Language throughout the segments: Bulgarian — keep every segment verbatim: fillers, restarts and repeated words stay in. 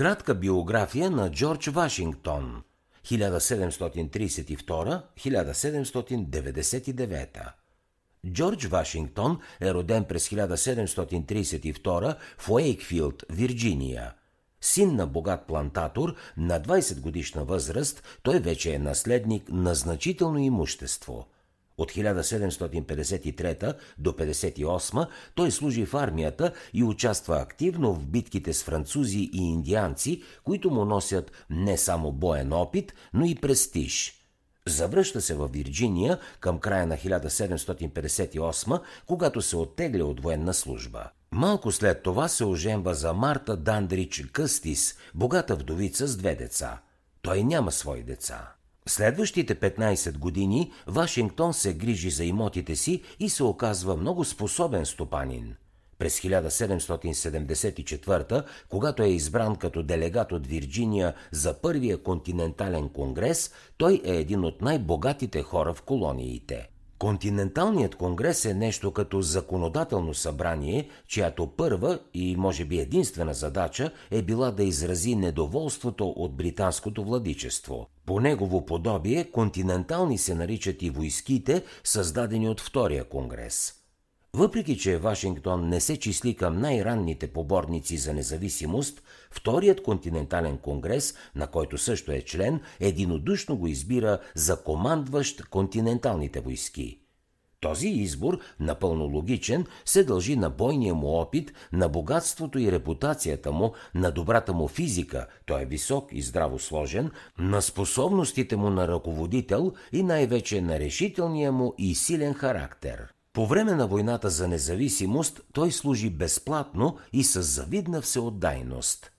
Кратка биография на Джордж Вашингтон хиляда седемстотин тридесет и втора до хиляда седемстотин деветдесет и девета. Джордж Вашингтон е роден през хиляда седемстотин тридесет и втора в Уейкфилд, Вирджиния. Син на богат плантатор, на двадесетгодишна възраст той вече е наследник на значително имущество. От хиляда седемстотин петдесет и трета до хиляда седемстотин петдесет и осма той служи в армията и участва активно в битките с французи и индианци, които му носят не само боен опит, но и престиж. Завръща се във Вирджиния към края на хиляда седемстотин петдесет и осма, когато се оттегля от военна служба. Малко след това се оженва за Марта Дандрич Къстис, богата вдовица с две деца. Той няма свои деца. Следващите петнадесет години Вашингтон се грижи за имотите си и се оказва много способен стопанин. През хиляда седемстотин седемдесет и четвърта, когато е избран като делегат от Вирджиния за Първия континентален конгрес, той е един от най-богатите хора в колониите. Континенталният конгрес е нещо като законодателно събрание, чиято първа и може би единствена задача е била да изрази недоволството от британското владичество. По негово подобие континентални се наричат и войските, създадени от Втория конгрес. Въпреки че Вашингтон не се числи към най-ранните поборници за независимост, Вторият континентален конгрес, на който също е член, единодушно го избира за командващ континенталните войски. Този избор, напълно логичен, се дължи на бойния му опит, на богатството и репутацията му, на добрата му физика, той е висок и здраво сложен, на способностите му на ръководител и най-вече на решителния му и силен характер. По време на войната за независимост той служи безплатно и с завидна всеотдайност.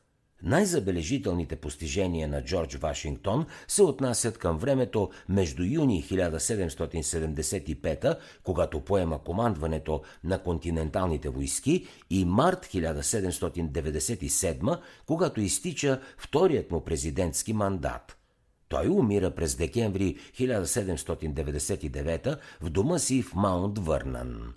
Най-забележителните постижения на Джордж Вашингтон се отнасят към времето между юни хиляда седемстотин седемдесет и пета, когато поема командването на континенталните войски, и март хиляда седемстотин деветдесет и седма, когато изтича вторият му президентски мандат. Той умира през декември хиляда седемстотин деветдесет и девета в дома си в Маунт Върнан.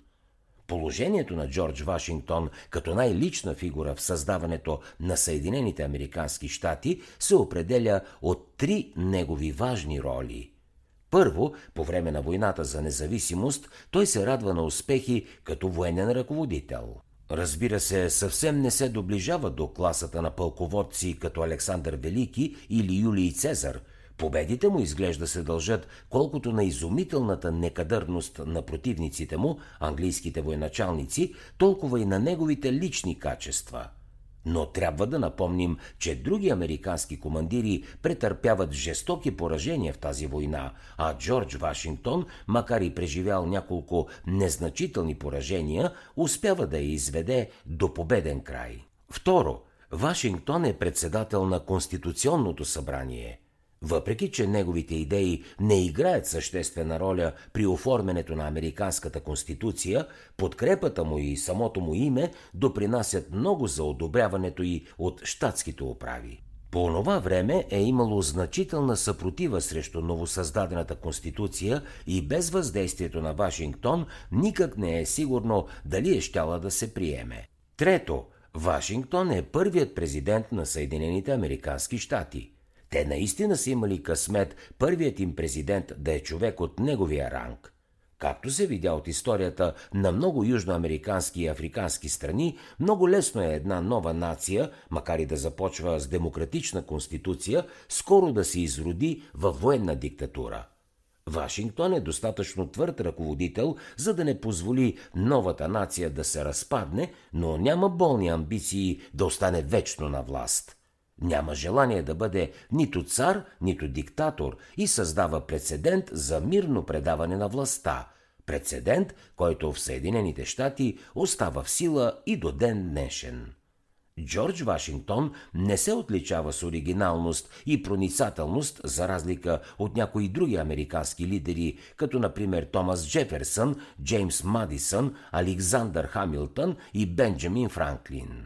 Положението на Джордж Вашингтон като най-лична фигура в създаването на Съединените американски щати се определя от три негови важни роли. Първо, по време на войната за независимост той се радва на успехи като военен ръководител. Разбира се, съвсем не се доближава до класата на пълководци като Александър Велики или Юлий Цезар. Победите му изглежда се дължат колкото на изумителната некадърност на противниците му, английските военачалници, толкова и на неговите лични качества. Но трябва да напомним, че други американски командири претърпяват жестоки поражения в тази война, а Джордж Вашингтон, макар и преживял няколко незначителни поражения, успява да я изведе до победен край. Второ, Вашингтон е председател на Конституционното събрание. Въпреки че неговите идеи не играят съществена роля при оформянето на американската конституция, подкрепата му и самото му име допринасят много за одобряването й от щатските управи. По онова време е имало значителна съпротива срещу новосъздадената конституция и без въздействието на Вашингтон никак не е сигурно дали е щяла да се приеме. Трето, Вашингтон е първият президент на Съединените американски щати. Те наистина са имали късмет първият им президент да е човек от неговия ранг. Както се видя от историята на много южноамерикански и африкански страни, много лесно е една нова нация, макар и да започва с демократична конституция, скоро да се изроди във военна диктатура. Вашингтон е достатъчно твърд ръководител, за да не позволи новата нация да се разпадне, но няма болни амбиции да остане вечно на власт. Няма желание да бъде нито цар, нито диктатор и създава прецедент за мирно предаване на властта. Прецедент, който в Съединените щати остава в сила и до ден днешен. Джордж Вашингтон не се отличава с оригиналност и проницателност, за разлика от някои други американски лидери, като например Томас Джеферсон, Джеймс Мадисън, Александър Хамилтън и Бенджамин Франклин.